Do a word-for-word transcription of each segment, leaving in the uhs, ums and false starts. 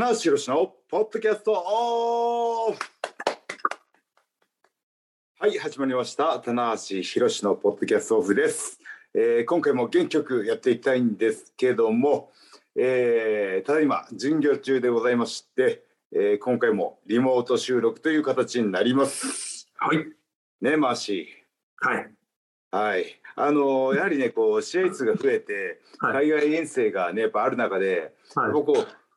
棚橋宏のポッドキャストオフ。はい、始まりました棚橋宏のポッドキャストオフです、えー、今回も元気よくやっていきたいんですけども、えー、ただいま巡業中でございまして、えー、今回もリモート収録という形になります。はいね、マーシー。はいはい、あのー、やはりねこう試合数が増えて、はい、海外遠征がねやっぱある中で、はい、僕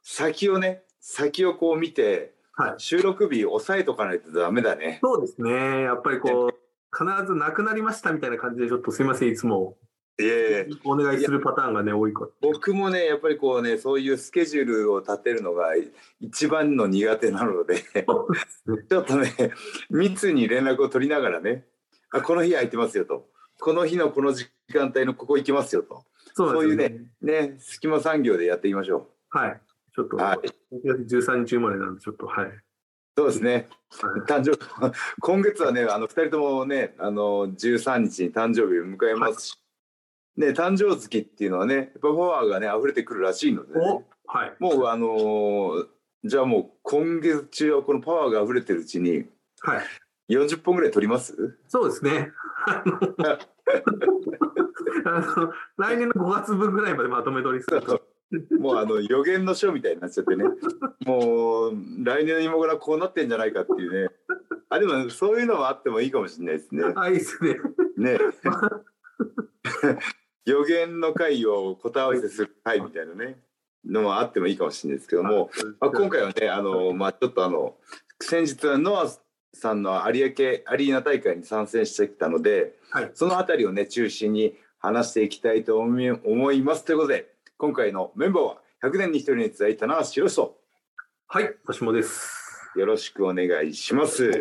先をね先をこう見て、はい、収録日押さえとかないとダメだね。そうですね、やっぱりこう必ずなくなりましたみたいな感じでちょっとすいません、いつもいえお願いするパターンがね多いから。僕もねやっぱりこうねそういうスケジュールを立てるのが一番の苦手なのでちょっとね密に連絡を取りながらね、あこの日空いてますよと、この日のこの時間帯のここ行きますよと、そうですね、そういうねね隙間産業でやっていきましょう。はい、ちょっと、はい、じゅうさんにち生まれなんでちょっとはい。そうですね、はい、誕生今月はねあのふたりともねあのじゅうさんにちに誕生日を迎えますし、はい、ね誕生月っていうのはねやっぱパワーがね溢れてくるらしいので、ね、はい、もうあのー、じゃあもう今月中はこのパワーが溢れてるうちに、はい、よんじゅっぽんぐらい取ります？そうですねあの来年のごがつぶんぐらいまでまとめ取りする。もうあの予言の書みたいになっちゃってねもう来年の今頃はこうなってんじゃないかっていうね。あでもそういうのもあってもいいかもしれないですね。あいいですねね予言の回を答え合わせする回みたいなねのもあってもいいかもしれないですけども、まあ、今回はねあの、まあ、ちょっとあの先日はノアさんの有明アリーナ大会に参戦してきたので、はい、そのあたりをね中心に話していきたいと思います。ということで今回のメンバーはひゃくねんにひとりに伝えた棚橋宏と、はい、私もです。よろしくお願いします、はい、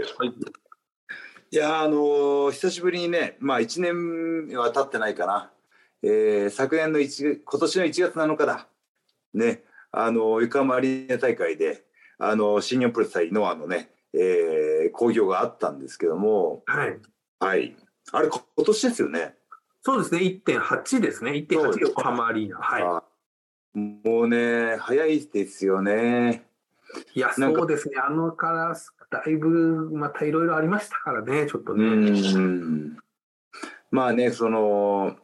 いやあのー、久しぶりにねまあいちねんは経ってないかな、えー、昨年の1今年のいちがつなのかだね、あの横浜アリーナ大会であの新日本プロレス対ノアのねえー、興行があったんですけども、はい、はい、あれ今年ですよね。そうですね いってんはち ですね いってんはち 横浜アリーナ、はい、もうね早いですよね。いやそうですね、あのからだいぶまたいろいろありましたからねちょっとね、うんまあねその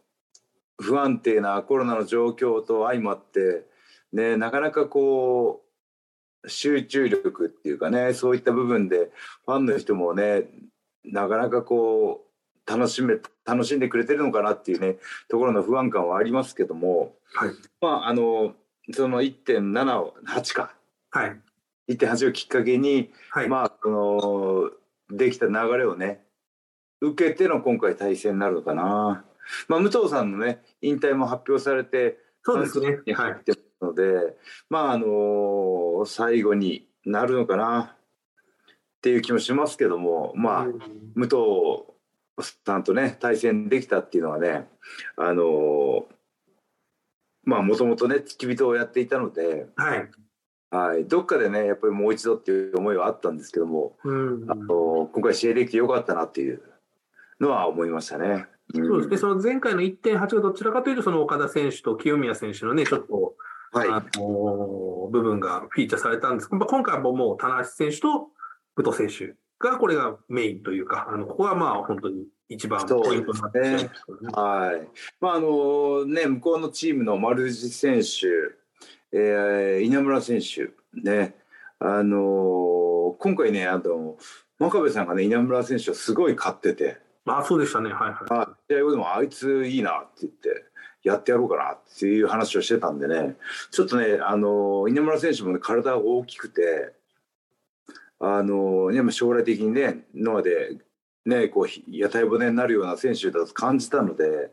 不安定なコロナの状況と相まって、ね、なかなかこう集中力っていうかねそういった部分でファンの人もねなかなかこう楽しめ楽しんでくれてるのかなっていうねところの不安感はありますけども、はい、まああのその いってんなな をはちか、はい、いってんはち をきっかけに、はい、まあこのできた流れをね受けての今回対戦になるのかな。まあ武藤さんのね引退も発表されて、そうですね、はい、のでまああのー、最後になるのかなっていう気もしますけども、まあ、うん、武藤さんとね対戦できたっていうのはねあのー、まあもともとね付き人をやっていたので、はいはい、どっかでねやっぱりもう一度っていう思いはあったんですけども、うん、あの今回試合できてよかったなっていうのは思いましたね。うん、そうですね、その前回の いってんはち がどちらかというとその岡田選手と清宮選手のねちょっとはい、あの部分がフィーチャーされたんですけど、今回はもう棚橋選手と武藤選手がこれがメインというか、あのここがまあ本当に一番ポイントになっていますね。はい。まああのね向こうのチームの丸藤選手、えー、稲村選手ね、あの今回ねあの真壁さんがね稲村選手をすごい買ってて、まあそうでしたね、はいはい。あでもあいついいなって言って。やってやろうかなっていう話をしてたんでねちょっとねあの稲村選手も、ね、体が大きくてあの将来的にねノアで、ね、こう屋台骨になるような選手だと感じたので、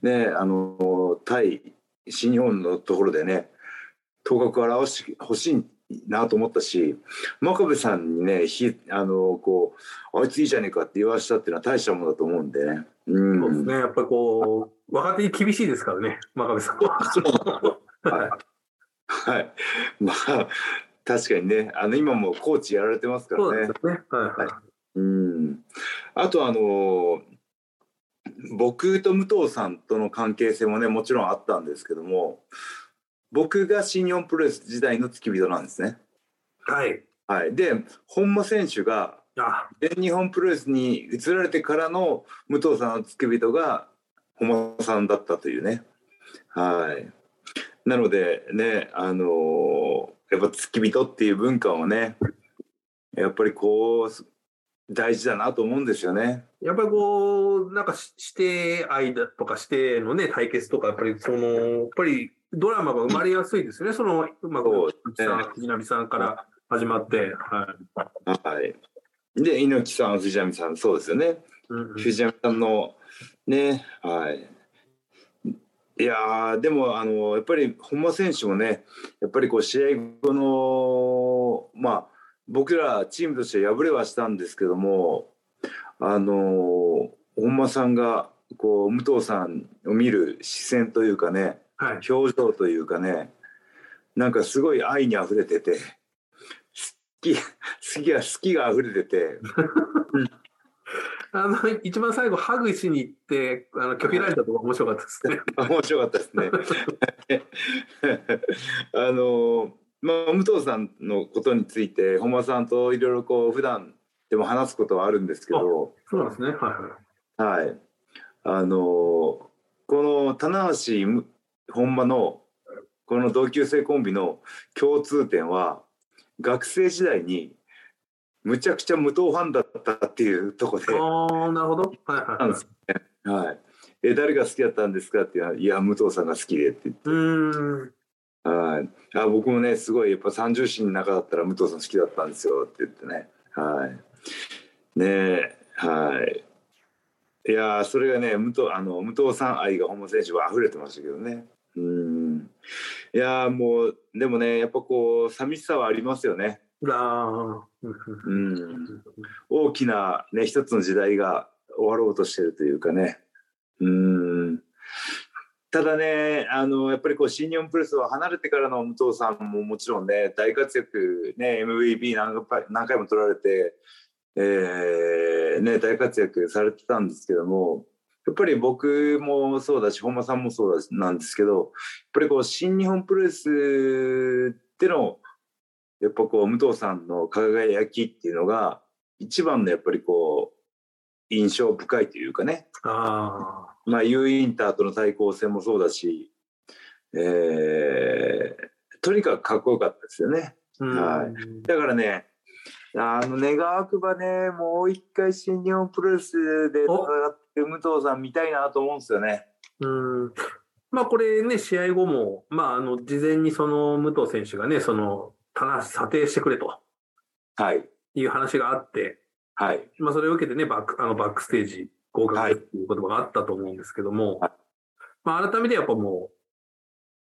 ね、あの対新日本のところでね頭角を現してほしいなと思ったし、真壁さんにねひ あ, のこうあいついいじゃねえかって言わしたっていうのは大したものだと思うんでね。うん、そうですね、やっぱりこう若手に厳しいですからね真壁さんははい、はい、まあ確かにねあの今もコーチやられてますからね。そうですよね、はいはい、はい、うん。あとあの僕と武藤さんとの関係性もねもちろんあったんですけども、僕が新日本プロレス時代の付き人なんですね。はいはい、で本間選手が全日本プロレスに移られてからの武藤さんの付け人が本間さんだったというね。はい、なのでね、あのー、やっぱ付き人っていう文化をねやっぱりこう大事だなと思うんですよね。やっぱりこうなんか指定愛だとか指定のね対決とかやっぱりそのやっぱりドラマが生まれやすいですよね。そのうまく藤波さんから始まって、はいはい、で猪木さん藤波さんそうですよね、うんうん、藤波さんのね、はい。いやーでもあのやっぱり本間選手もねやっぱりこう試合後のまあ僕らチームとして敗れはしたんですけどもあの本間さんがこう武藤さんを見る視線というかね、はい、表情というかねなんかすごい愛にあふれてて好き好きが好きがあふれててあの一番最後ハグしに行ってあの拒否られたとこ面白かったですね。面白かったですね。あのまあ武藤さんのことについて本間さんといろいろこう普段でも話すことはあるんですけど、そうなんですね。はいはい、はい、あのこの棚橋本間のこの同級生コンビの共通点は学生時代に。むちゃくちゃ武藤ファンだったっていうとこで、ああなるほど、はいはいはい、え誰が好きだったんですかっていや武藤さんが好きでって言って、うーんはいあ僕もねすごいやっぱ三重心の中だったら武藤さん好きだったんですよって言ってね、はいねえはいいやそれがね武藤あの武藤さん愛が本間選手は溢れてましたけどね。うーんいやもうでもねやっぱこう寂しさはありますよね。あうん、大きな、ね、一つの時代が終わろうとしてるというかね。うんただねあのやっぱりこう新日本プロレスを離れてからの武藤さんももちろんね大活躍、ね、エムブイピー 何, 何回も取られて、えーね、大活躍されてたんですけどもやっぱり僕もそうだし本間さんもそうなんですけどやっぱりこう新日本プロレスでのやっぱこう武藤さんの輝きっていうのが一番のやっぱりこう印象深いというかね。ああ。まあ U インターとの対抗戦もそうだし、えー、とにかくかっこよかったですよね。はい。だからね、あの願わくばね、もう一回新日本プロレスで戦って武藤さん見たいなと思うんですよね。うん。まあこれね試合後もまああの事前にその武藤選手がねその棚橋査定してくれと、はい、いう話があって、はいまあ、それを受けてねバック、あのバックステージ合格という言葉があったと思うんですけども、はいまあ、改めてやっぱも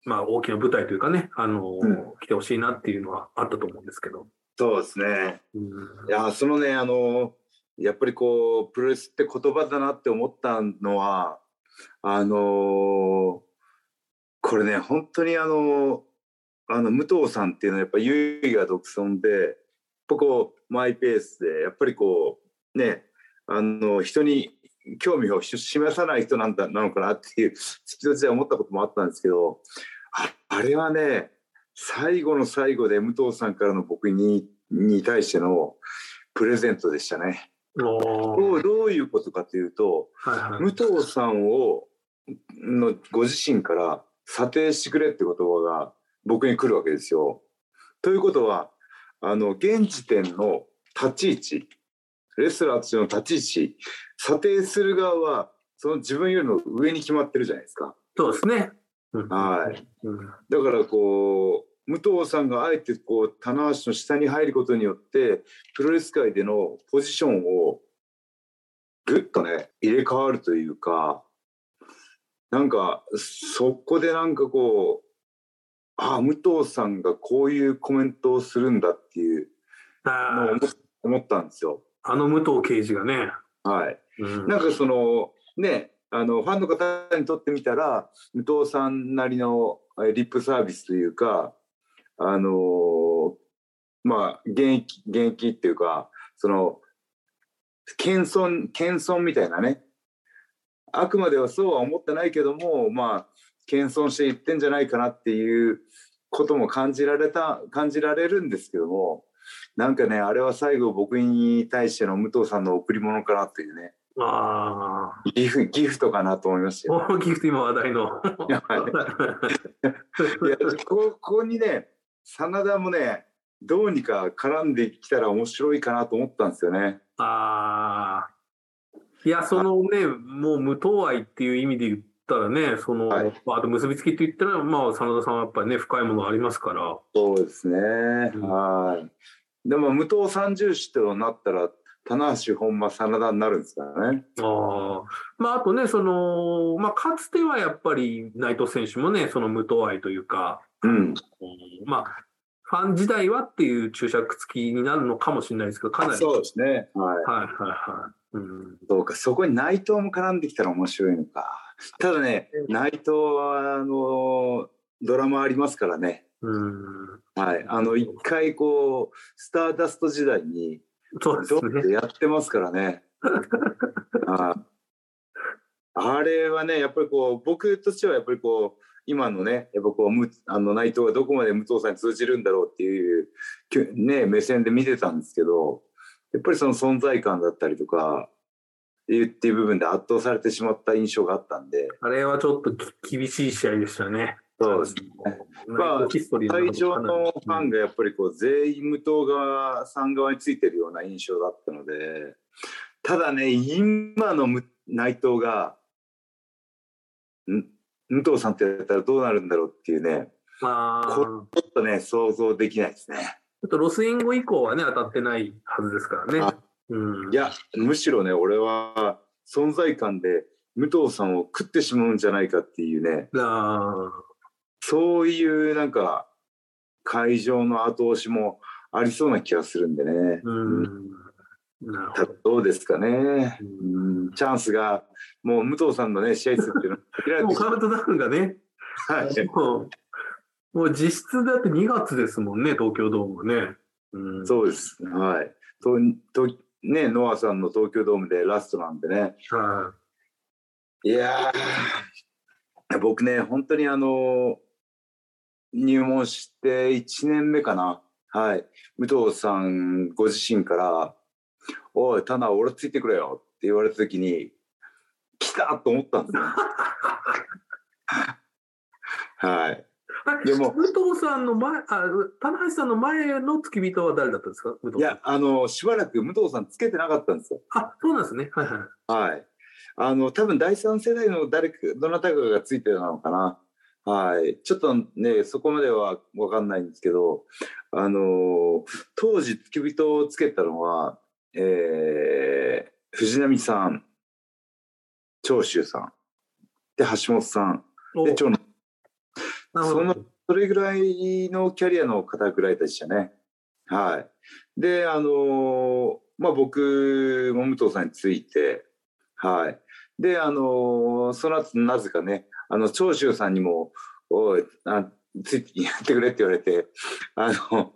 う、まあ、大きな舞台というかね、あのーうん、来てほしいなっていうのはあったと思うんですけどそうですね、うん、いやそのね、あのー、やっぱりこうプロレスって言葉だなって思ったのはあのー、これね本当にあのーあの武藤さんっていうのはやっぱり優位が独尊でやっぱこうマイペースでやっぱりこうねあの人に興味を示さない人なんだなのかなっていう一時は思ったこともあったんですけど あ, あれはね最後の最後で武藤さんからの僕 に, に対してのプレゼントでしたね。どう, どういうことかというと、はいはい、武藤さんをのご自身から査定してくれって言葉が僕に来るわけですよ。ということはあの現時点の立ち位置レスラーとしての立ち位置査定する側はその自分よりも上に決まってるじゃないですか。そうですね、はい、だからこう武藤さんがあえてこう棚橋の下に入ることによってプロレス界でのポジションをぐっとね入れ替わるというかなんかそこでなんかこうああ武藤さんがこういうコメントをするんだっていうのを思ったんですよ。あの武藤刑事がね、はいうん、なんかそのねあのファンの方にとってみたら武藤さんなりのリップサービスというかあのまあ現役現役っていうかその謙遜謙遜みたいなねあくまではそうは思ってないけどもまあ謙遜していってんじゃないかなっていうことも感じられた感じられるんですけどもなんかね、あれは最後僕に対しての武藤さんの贈り物かなというね、あギフ、ギフトかなと思いましたよ、ね、ギフト今話題のいや、ここにね真田もねどうにか絡んできたら面白いかなと思ったんですよね。あいやそのねもう無党愛っていう意味で言ったらねその、はい、あと結びつきといったら、まあ、真田さんはやっぱりね深いものありますから。そうですね、うん、はい。でも無党三重視となったら棚橋本間真田になるんですからね。あ、まあ、あとねその、まあ、かつてはやっぱり内藤選手もねその無党愛というか、うん、まあファン時代はっていう注釈付きになるのかもしれないですけど、かなりそうですね、はい、はいはいはい、うん、どうかそこに内藤も絡んできたら面白いのか。ただね、うん、内藤はあのドラマありますからね、うん、はい、あの一回こうスターダスト時代にそうですねやってますからねあ, あれはねやっぱりこう僕としてはやっぱりこう今のねやっぱこうあの内藤がどこまで武藤さんに通じるんだろうっていう、ね、目線で見てたんですけど、やっぱりその存在感だったりとかっていう部分で圧倒されてしまった印象があったんで、あれはちょっと厳しい試合でしたね。そうですね、まあ、会場のファンがやっぱりこう全員武藤側さん側についてるような印象だったので。ただね今の内藤がん武藤さんってやったらどうなるんだろうっていうね、まあ、ちょっとね想像できないですね。ちょっとロスイン後以降はね当たってないはずですからね、うん、いやむしろね俺は存在感で武藤さんを食ってしまうんじゃないかっていうね、あそういうなんか会場の後押しもありそうな気がするんでね、うん、なるほど。どうですかね、うん、チャンスがもう武藤さんのね試合数っていうのはもうカウントダウンがねはいもう、もう実質だってにがつですもんね東京ドームね、うん、そうです、はい、ととねノアさんの東京ドームでラストなんでね、はい。いや僕ね本当にあの入門していちねんめかな、はい、武藤さんご自身から「おいタナ俺ついてくれよ」って言われた時に来たと思ったんですよはい。でも武藤さんの前、あ、棚橋さんの前の付き人は誰だったんですか？武藤さん。いや、あのしばらく武藤さんつけてなかったんですよ。あ、そうなんですね。はいはい、はい、あの多分だいさん世代の誰かどなたかがついてたのかな。はい、ちょっとねそこまでは分かんないんですけど、あの当時付き人をつけたのは、えー、藤波さん、長州さんで橋本さんで長野。そのそれぐらいのキャリアの方ぐらいでしたね。はい。で、あのまあ僕も武藤さんについて、はい。で、あのその後なぜかね、あの長州さんにもおいあついてやってくれって言われて、あの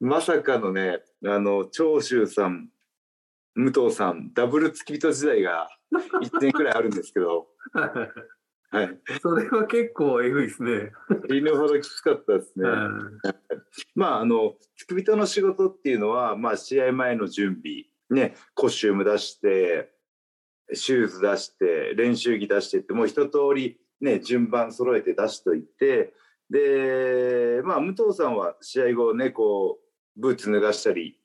まさかのね、あの長州さん武藤さんダブル付き人時代がいちねんくらいあるんですけど。はい、それは結構えぐいですね。死ぬほどきつかったですね。まああの付き人の仕事っていうのは、まあ、試合前の準備ね、コスチューム出してシューズ出して練習着出してってもう一通りね順番揃えて出しといて、でまあ武藤さんは試合後ねこうブーツ脱がしたり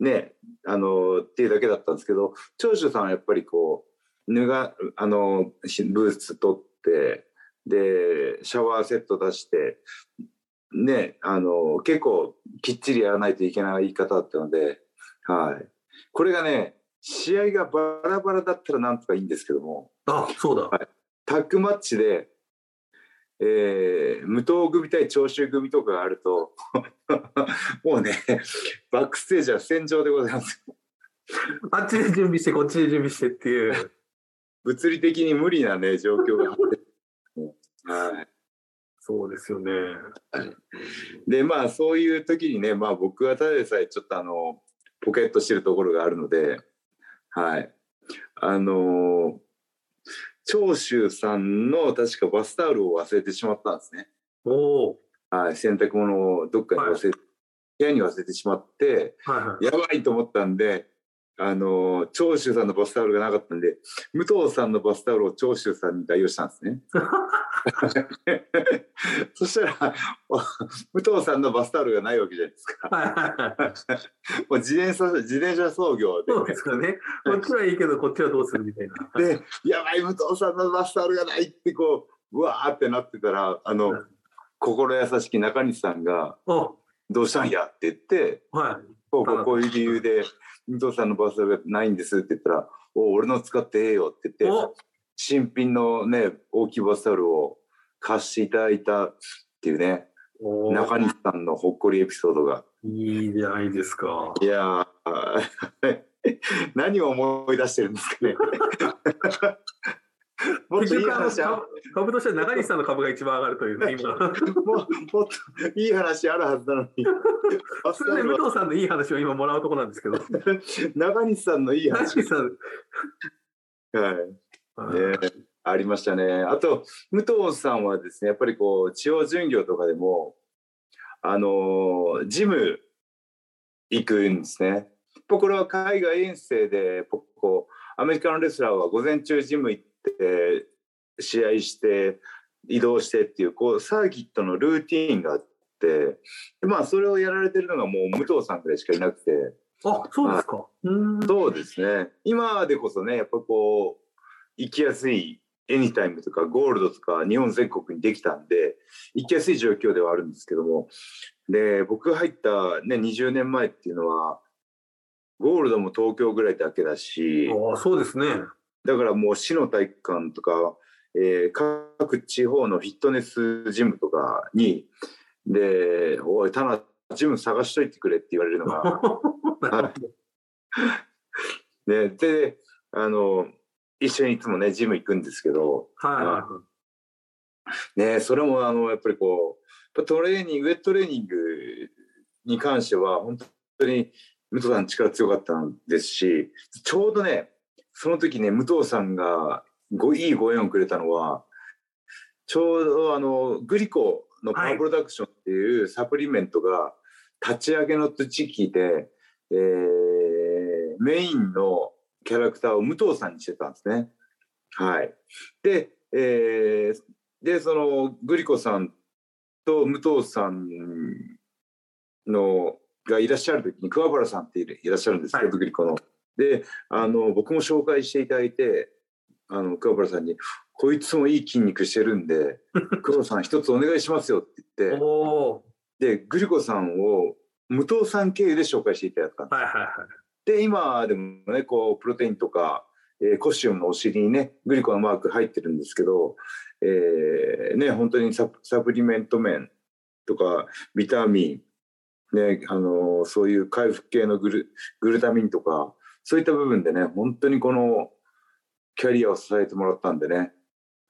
ねあのっていうだけだったんですけど、長州さんはやっぱりこう。脱があのブーツ取ってでシャワーセット出してねあの結構きっちりやらないといけない言い方だったので、はい、これがね試合がバラバラだったらなんとかいいんですけども、あそうだ、はい、タッグマッチで、えー、無党組対長州組とかがあるともうねバックステージは戦場でございます。あっちで準備してこっちで準備してっていう物理的に無理なね状況があって、はい、そうですよね。でまあそういう時にね、まあ、僕はただでさえちょっとあのポケットしてるところがあるので、はい、あの長州さんの確かバスタオルを忘れてしまったんですね。お、はい、洗濯物をどっかに忘れて、はい、部屋に忘れてしまって、はいはい、やばいと思ったんで、あの長州さんのバスタオルがなかったんで武藤さんのバスタオルを長州さんに代用したんですねそしたら武藤さんのバスタオルがないわけじゃないですかもう自転車、自転車操業で、ね、そうですかね、こっちはいいけどこっちはどうするみたいなでやばい武藤さんのバスタオルがないってこううわーってなってたらあの、うん、心優しき中西さんがどうしたんやって言って、はい、こうこうこういう理由で武藤さんのバスタオルがないんですって言ったらお俺の使ってええよって言って新品のね大きいバスタオルを貸していただいたっていうね中西さんのほっこりエピソードがいいじゃないですか。いや何を思い出してるんですかねもっといい話ある株としては中西さんの株が一番上がるというね今もっといい話あるはずなのにそれで武藤さんのいい話を今もらうとこなんですけど中西さんのいい話さんはいね、ありましたね。あと武藤さんはですねやっぱりこう地方巡業とかでもあのジム行くんですね。これは海外遠征でこうアメリカのレスラーは午前中ジム行って試合して移動してっていう、こうサーキットのルーティーンがあって、まあ、それをやられてるのがもう武藤さんくらいしかいなくて。あ、そうですか。うん、そうですね。今でこそねやっぱこう行きやすいエニタイムとかゴールドとか日本全国にできたんで行きやすい状況ではあるんですけども、で僕が入った、ね、にじゅうねんまえっていうのはゴールドも東京ぐらいだけだし、あ、そうですね。だからもう市の体育館とか、えー、各地方のフィットネスジムとかにでおいタナジム探しといてくれって言われるのが、ね、であの一緒にいつもねジム行くんですけど、はいね、それもあのやっぱりこうトレーニングウェットトレーニングに関しては本当に武藤さん力強かったんですし、ちょうどねその時ね武藤さんがごいいご縁をくれたのはちょうどあのグリコのパワープロダクションっていうサプリメントが立ち上げの時期で、えー、メインのキャラクターを武藤さんにしてたんですね。はい、で、えー、でそのグリコさんと武藤さんのがいらっしゃる時に桑原さんっていらっしゃるんですけど、はい、グリコのであの僕も紹介していただいて、あの桑原さんにこいつもいい筋肉してるんで桑原さん一つお願いしますよって言ってでグリコさんを武藤さん経由で紹介していただいたんです。はいはいはい。で今でもねこうプロテインとか、えー、コスチュームのお尻にねグリコのマーク入ってるんですけど、えー、ね本当にサ プ, サプリメント面とかビタミン、ねあのー、そういう回復系のグ ル, グルタミンとかそういった部分でね本当にこのキャリアを支えてもらったんでね。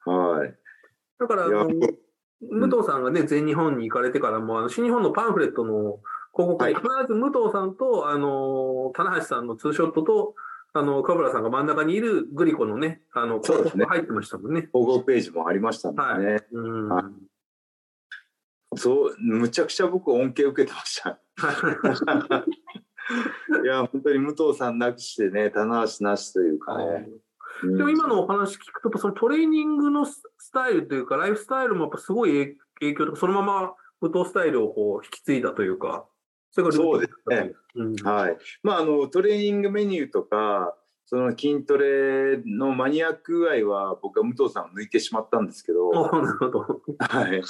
はい、だからあの武藤さんがね、うん、全日本に行かれてからもあの新日本のパンフレットの広告に必ず武藤さんと、はい、あの棚橋さんのツーショットとあの桑原さんが真ん中にいるグリコのねあの広告が入ってましたもんね。広告ページもありましたもんね。はい、うん、はい、そうむちゃくちゃ僕恩恵受けてましたいや本当に武藤さんなくしてね棚橋なしというかね、はい、うん、でも今のお話聞くとそのトレーニングのスタイルというかライフスタイルもやっぱすごい影響とかそのまま武藤スタイルをこう引き継いだというか。そうですね、うん、はい、まああのトレーニングメニューとかその筋トレのマニアック具合は僕は武藤さんを抜いてしまったんですけど、なるほど、はい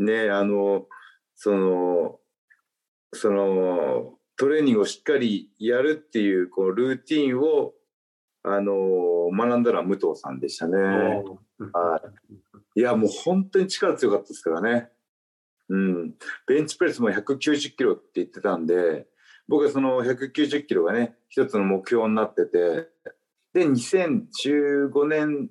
ね、あのそのそのトレーニングをしっかりやるっていうこうルーティンをあの学んだのは武藤さんでしたね。はい、いやもう本当に力強かったですからね。うん、ベンチプレスもひゃくきゅうじゅっキロって言ってたんで僕はそのひゃくきゅうじゅっキロがね一つの目標になってて、でにせんじゅうごねん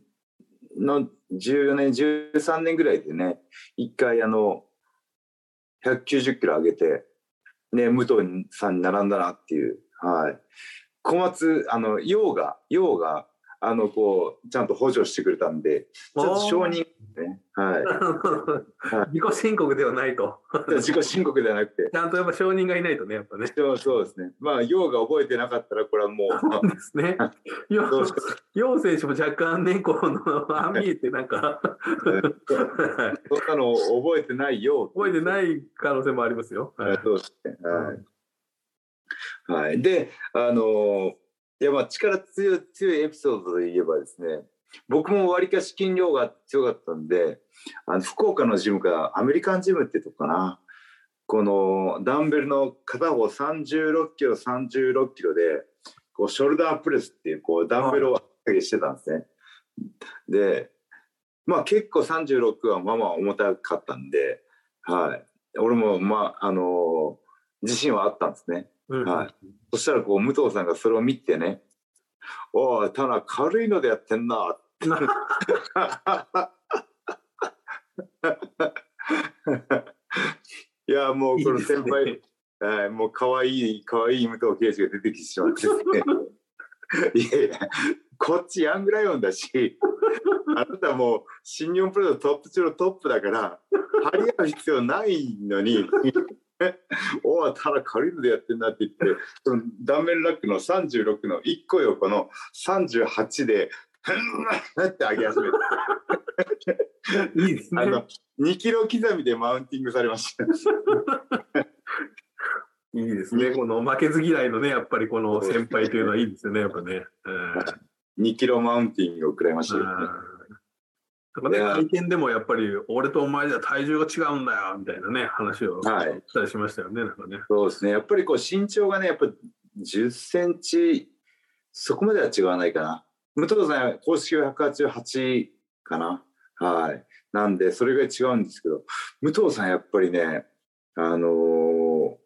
のじゅうよねんじゅうさんねんぐらいでね一回あのひゃくきゅうじゅっキロ上げて、ね、武藤さんに並んだなっていう、はい、小松あの陽が陽があのこうちゃんと補助してくれたんで、ちょっと承認ですね。はい、自己申告ではないと。自己申告ではなくて、ちゃんとやっぱ承認がいないとね、やっぱね。そうそうですね。まあ陽が覚えてなかったらこれはもうですね。陽選手も若干ねこのああ見えてなんかそんなの覚えてないよ。覚えてない可能性もありますよ。はい。そうですね。はい。はい。で、あの。いやまあ力強い、強いエピソードといえばですね、僕もわりかし筋量が強かったんで、あの福岡のジムからアメリカンジムってとこかな、このダンベルの片方さんじゅうろっキロさんじゅうろっキロでこうショルダープレスっていう、こうダンベルを上げしてたんですね。でまあ結構さんじゅうろくはまあまあ重たかったんで、はい、俺もまああの自信はあったんですね。はい、そしたらこう武藤さんがそれを見てね「おいタナ軽いのでやってんな」っていやもうこの先輩いい、ねはい、もうかわいいかわいい武藤圭司が出てきてしまってですねいやいやこっちヤングライオンだしあなたもう新日本プロのトップ中のトップだから張り合う必要ないのに。おーただ軽いのでやってんなって言って、その断面ラックのさんじゅうろくのいっこ横のさんじゅうはちでふんって上げ始めていいですね、あのにキロ刻みでマウンティングされましたいいですね、この負けず嫌いのねやっぱりこの先輩というのはいいですよねやっぱね、うん、にキロマウンティングを食らいましたよね。だからね、会見でもやっぱり俺とお前じゃ体重が違うんだよみたいなね話をしたりしましたよね、はい、なんかね。そうですね、やっぱりこう身長がねやっぱじゅっセンチそこまでは違わないかな。武藤さん公式はひゃくはちじゅうはちかな、はい、なんでそれぐらい違うんですけど、武藤さんやっぱりねあのー、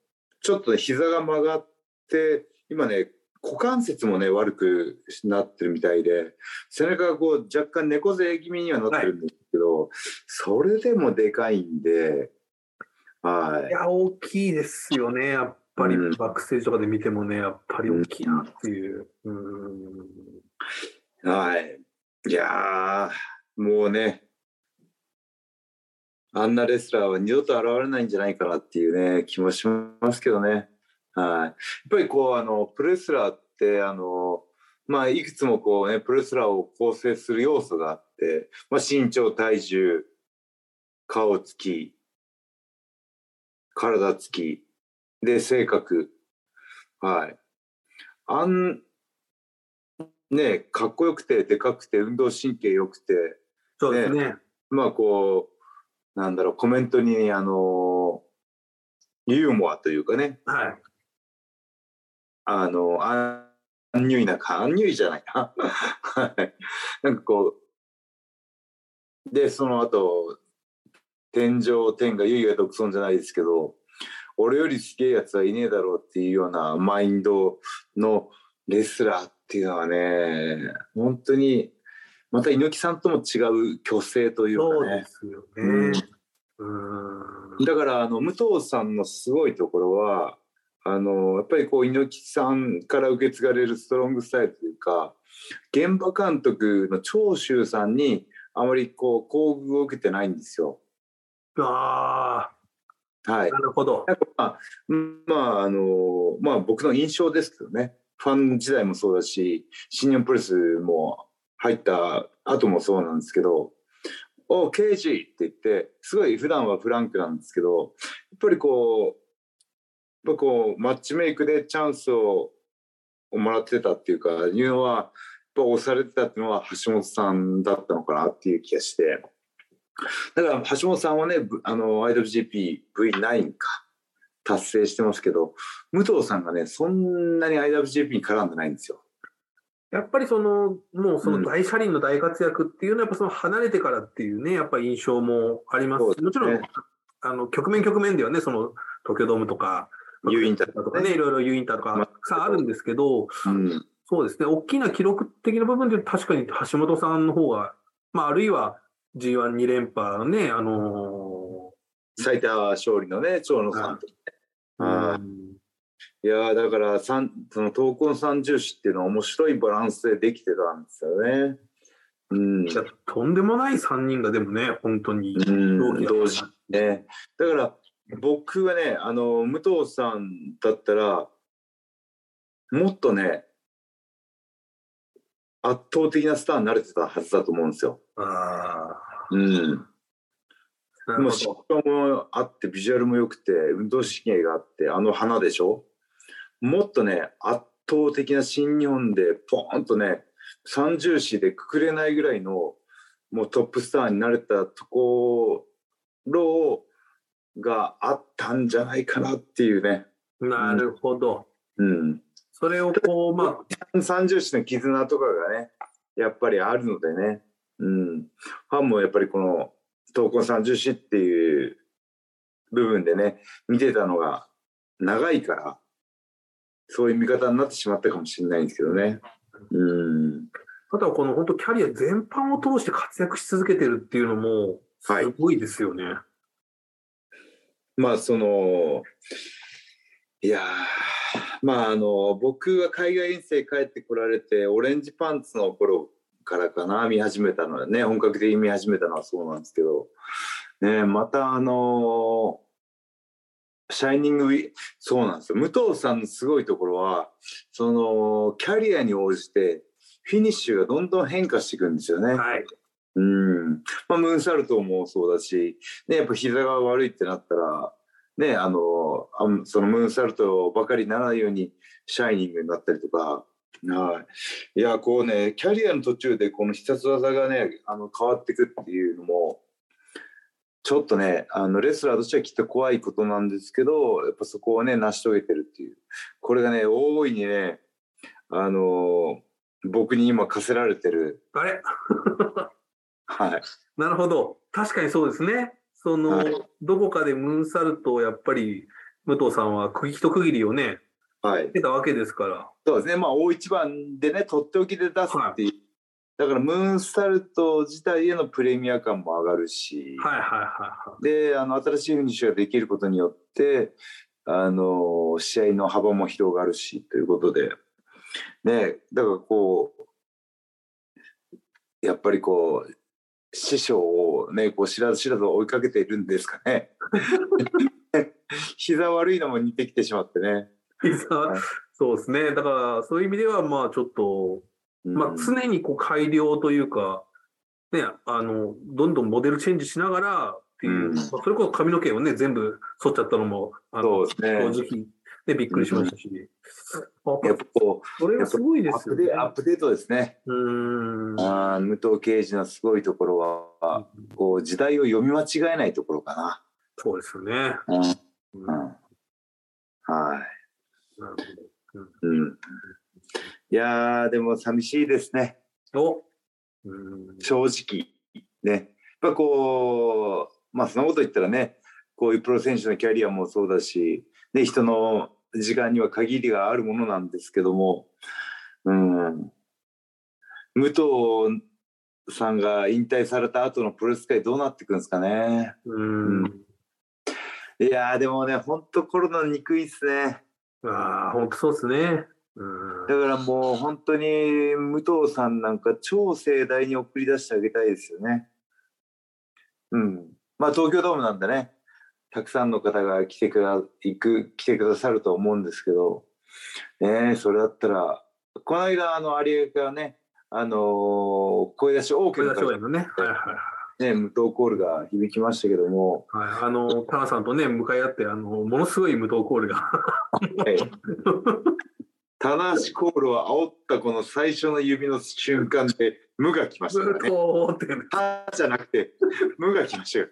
ちょっと膝が曲がって今ね股関節もね悪くなってるみたいで、背中がこう若干猫背気味にはなってるんですけど、はい、それでもでかいんで、はい、いや大きいですよねやっぱり、うん、バックステージとかで見てもねやっぱり大きいなっていう、うん、はい、いやもうねあんなレスラーは二度と現れないんじゃないかなっていうね気もしますけどね。はい、やっぱりこうあのプロレスラーってあの、まあ、いくつもこう、ね、プロレスラーを構成する要素があって、まあ、身長体重顔つき体つきで性格、はい、あんねかっこよくてでかくて運動神経よくて、そうですね、ねまあこうなんだろうコメントにあのユーモアというかね、はいあのアンニュイなかアンニュイじゃないなはいなんかこうでその後天上天が唯我独尊じゃないですけど俺よりすげえやつはいねえだろうっていうようなマインドのレスラーっていうのはね本当にまた猪木さんとも違う虚勢というかね。そうですよね、うん、うんだからあの武藤さんのすごいところはあのやっぱりこう猪木さんから受け継がれるストロングスタイルというか現場監督の長州さんにあまりこう厚遇を受けてないんですよ。ああ、はい、なるほど。なんかまあ、まああのまあ、僕の印象ですけどね、ファン時代もそうだし新日本プロレスも入った後もそうなんですけど「おうケイジ!」って言ってすごい普段はフランクなんですけどやっぱりこう。やっぱこうマッチメイクでチャンスをもらってたっていうかいうのはやっぱ押されてたっていうのは橋本さんだったのかなっていう気がして、だから橋本さんはねあの アイダブリュージーピーブイナイン か達成してますけど、武藤さんがねそんなに アイダブリュージーピー に絡んでないんですよ。やっぱりそのもうその大車輪の大活躍っていうのはやっぱその離れてからっていうねやっぱり印象もあります。そうですね、もちろんあの局面局面ではねその東京ドームとかUインターとかね、いろいろ U インターとかたくさんあるんですけど、うん、そうですね、大きな記録的な部分で確かに橋本さんの方が、まあ、あるいは ジーワンに 連覇のね、あのー、最多勝利のね、長野さんと、うん、いやだからその闘魂三重視っていうのは面白いバランスでできてたんですよね。うん、いやとんでもないさんにんがでもね本当に同期同時ね。だから僕はねあの武藤さんだったらもっとね圧倒的なスターになれてたはずだと思うんですよ。あうん。でも疾患もあってビジュアルも良くて運動神経があってあの花でしょ。もっとね圧倒的な新日本でポーンとね三重視でくくれないぐらいのもうトップスターになれたところがあったんじゃないかなっていうね。なるほど。うん。それをこうまあ三重視の絆とかがねやっぱりあるのでね。うん。ファンもやっぱりこの闘魂三重視っていう部分でね見てたのが長いからそういう見方になってしまったかもしれないんですけどね。うん、あとはこの本当キャリア全般を通して活躍し続けてるっていうのもすごいですよね。はい、まあそのいやまああの僕が海外遠征帰ってこられてオレンジパンツの頃からかな見始めたのはね本格的に見始めたのはそうなんですけど、ね、またあのシャイニングウィそうなんですよ。武藤さんのすごいところはそのキャリアに応じてフィニッシュがどんどん変化していくんですよね。はい、うん、まあ、ムーンサルトもそうだし、ね、やっぱ膝が悪いってなったら、ね、あのそのムーンサルトばかりならないようにシャイニングになったりとか。はい、いやこうねキャリアの途中でこの必殺技がねあの変わってくっていうのもちょっとねあのレスラーとしてはきっと怖いことなんですけどやっぱそこをね成し遂げてるっていうこれがね大いにねあのー、僕に今課せられてるあれはいなるほど確かにそうですねその、はい、どこかでムーンサルトをやっぱり武藤さんは区切りと区切りをねはい、出たわけですからそうですねまあ大一番でねとっておきで出すっていう、はい、だからムーンサルト自体へのプレミア感も上がるし、はいはいはいはい、であの新しいフィニッシュができることによってあの試合の幅も広がるしということで、ね、だからこうやっぱりこう師匠をねこう知らず知らず追いかけているんですかね膝悪いのも似てきてしまってねそうですねだからそういう意味ではまあちょっと、まあ、常にこう改良というか、ね、あのどんどんモデルチェンジしながらっていう、うん、それこそ髪の毛をね全部剃っちゃったのもあのそうですね、正直、ね、びっくりしましたし、うん、やっぱこうそれはすごいですよねアップデートですねうんあ武藤敬司のすごいところは、うん、こう時代を読み間違えないところかなそうですよね、うんうんうん、はいうん、いやでも寂しいですねお、うん、正直ねやっぱこうまあそのこと言ったらねこういうプロ選手のキャリアもそうだし、ね、人の時間には限りがあるものなんですけども、うん、武藤さんが引退された後のプロレス界どうなっていくんですかね、うんうん、いやでもね本当コロナにくいですねあ本当そうですね、うん、だからもう本当に武藤さんなんか超盛大に送り出してあげたいですよねうんまあ東京ドームなんでねたくさんの方が来てくだ行く来てくださると思うんですけどねそれだったらこの間あの有明がねあの声出しオーケーの声出しのねはいはいはいね、武藤コールが響きましたけども、はい、あのタナさんとね向かい合ってあのものすごい武藤コールが、はい、タナシコールは煽ったこの最初の指の瞬間で無が来ましたからねタじゃなくて無が来ましたよ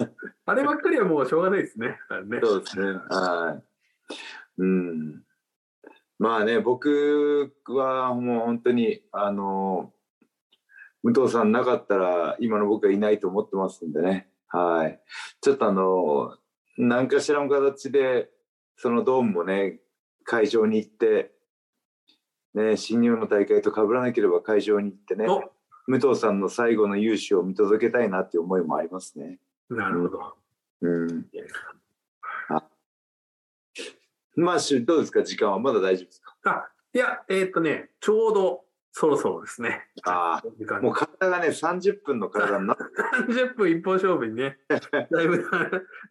ねあればっかりはもうしょうがないですねそうですねはい、うん、まあね僕はもう本当にあの武藤さんなかったら今の僕はいないと思ってますんでね、はい、ちょっとあの何かしらの形でそのドームもね会場に行って、ね、新日本の大会と被らなければ会場に行ってね武藤さんの最後の雄姿を見届けたいなっていう思いもありますねなるほど、うんうん、あまあ、どうですか、時間はまだ大丈夫ですか？あ、いや、えー、っとね、ちょうどそろそろですね。ああ、もう体がね、さんじゅっぷんの体になってさんじゅっぷん一本勝負にね、だいぶ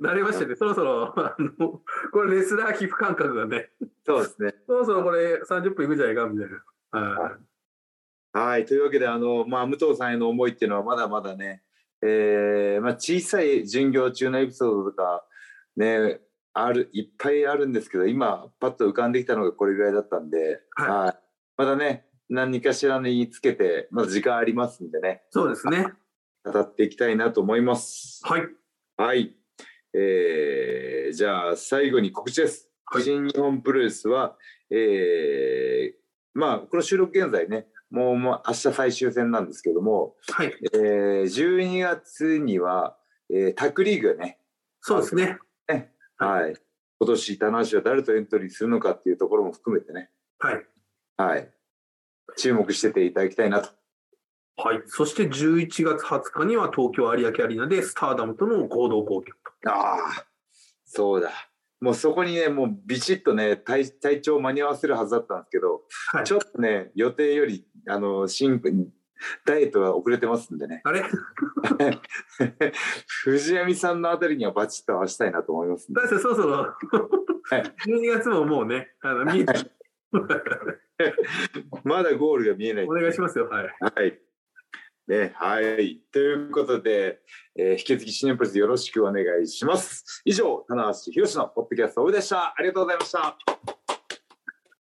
慣れましたね。そろそろ、あの、これレスラー皮膚感覚がね、そうですね。そろそろこれさんじゅっぷんいくんじゃないか、みたいな。はい。はい、というわけで、あの、まあ、武藤さんへの思いっていうのはまだまだね、えーまあ、小さい巡業中のエピソードとか、ね、あるいっぱいあるんですけど、今パッと浮かんできたのがこれぐらいだったんで、はい、はい、まだね、何かしらにつけてまだ時間ありますんでね、そうですね、語っていきたいなと思います。はい、はい、えー、じゃあ最後に告知です。はい、新日本プロレスは、えーまあ、この収録現在ね、もう、もう明日最終戦なんですけども、はい、えー、じゅうにがつには、えー、タッグリーグがね、そうですね、ね、はい、はい、今年棚橋は誰とエントリーするのかっていうところも含めてね、はい、はい、注目してていただきたいなと。はい、そしてじゅういちがつはつかには東京有明アリーナでスターダムとの合同興行。ああ、そうだ、もうそこにね、もうビシッとね、 体, 体調を間に合わせるはずだったんですけど、はい、ちょっとね、予定よりあの進化にダイエットが遅れてますんでね、あれ藤波さんのあたりにはバチッと合わせたいなと思いますんで。だからそろそろ、はい、じゅうにがつももうね、あの見えないまだゴールが見えない、お願いしますよ。はい、はい、ね、はい、ということで、えー、引き続き新日本プロレスよろしくお願いします。以上、棚橋弘至のポッドキャストオブでした。ありがとうございました。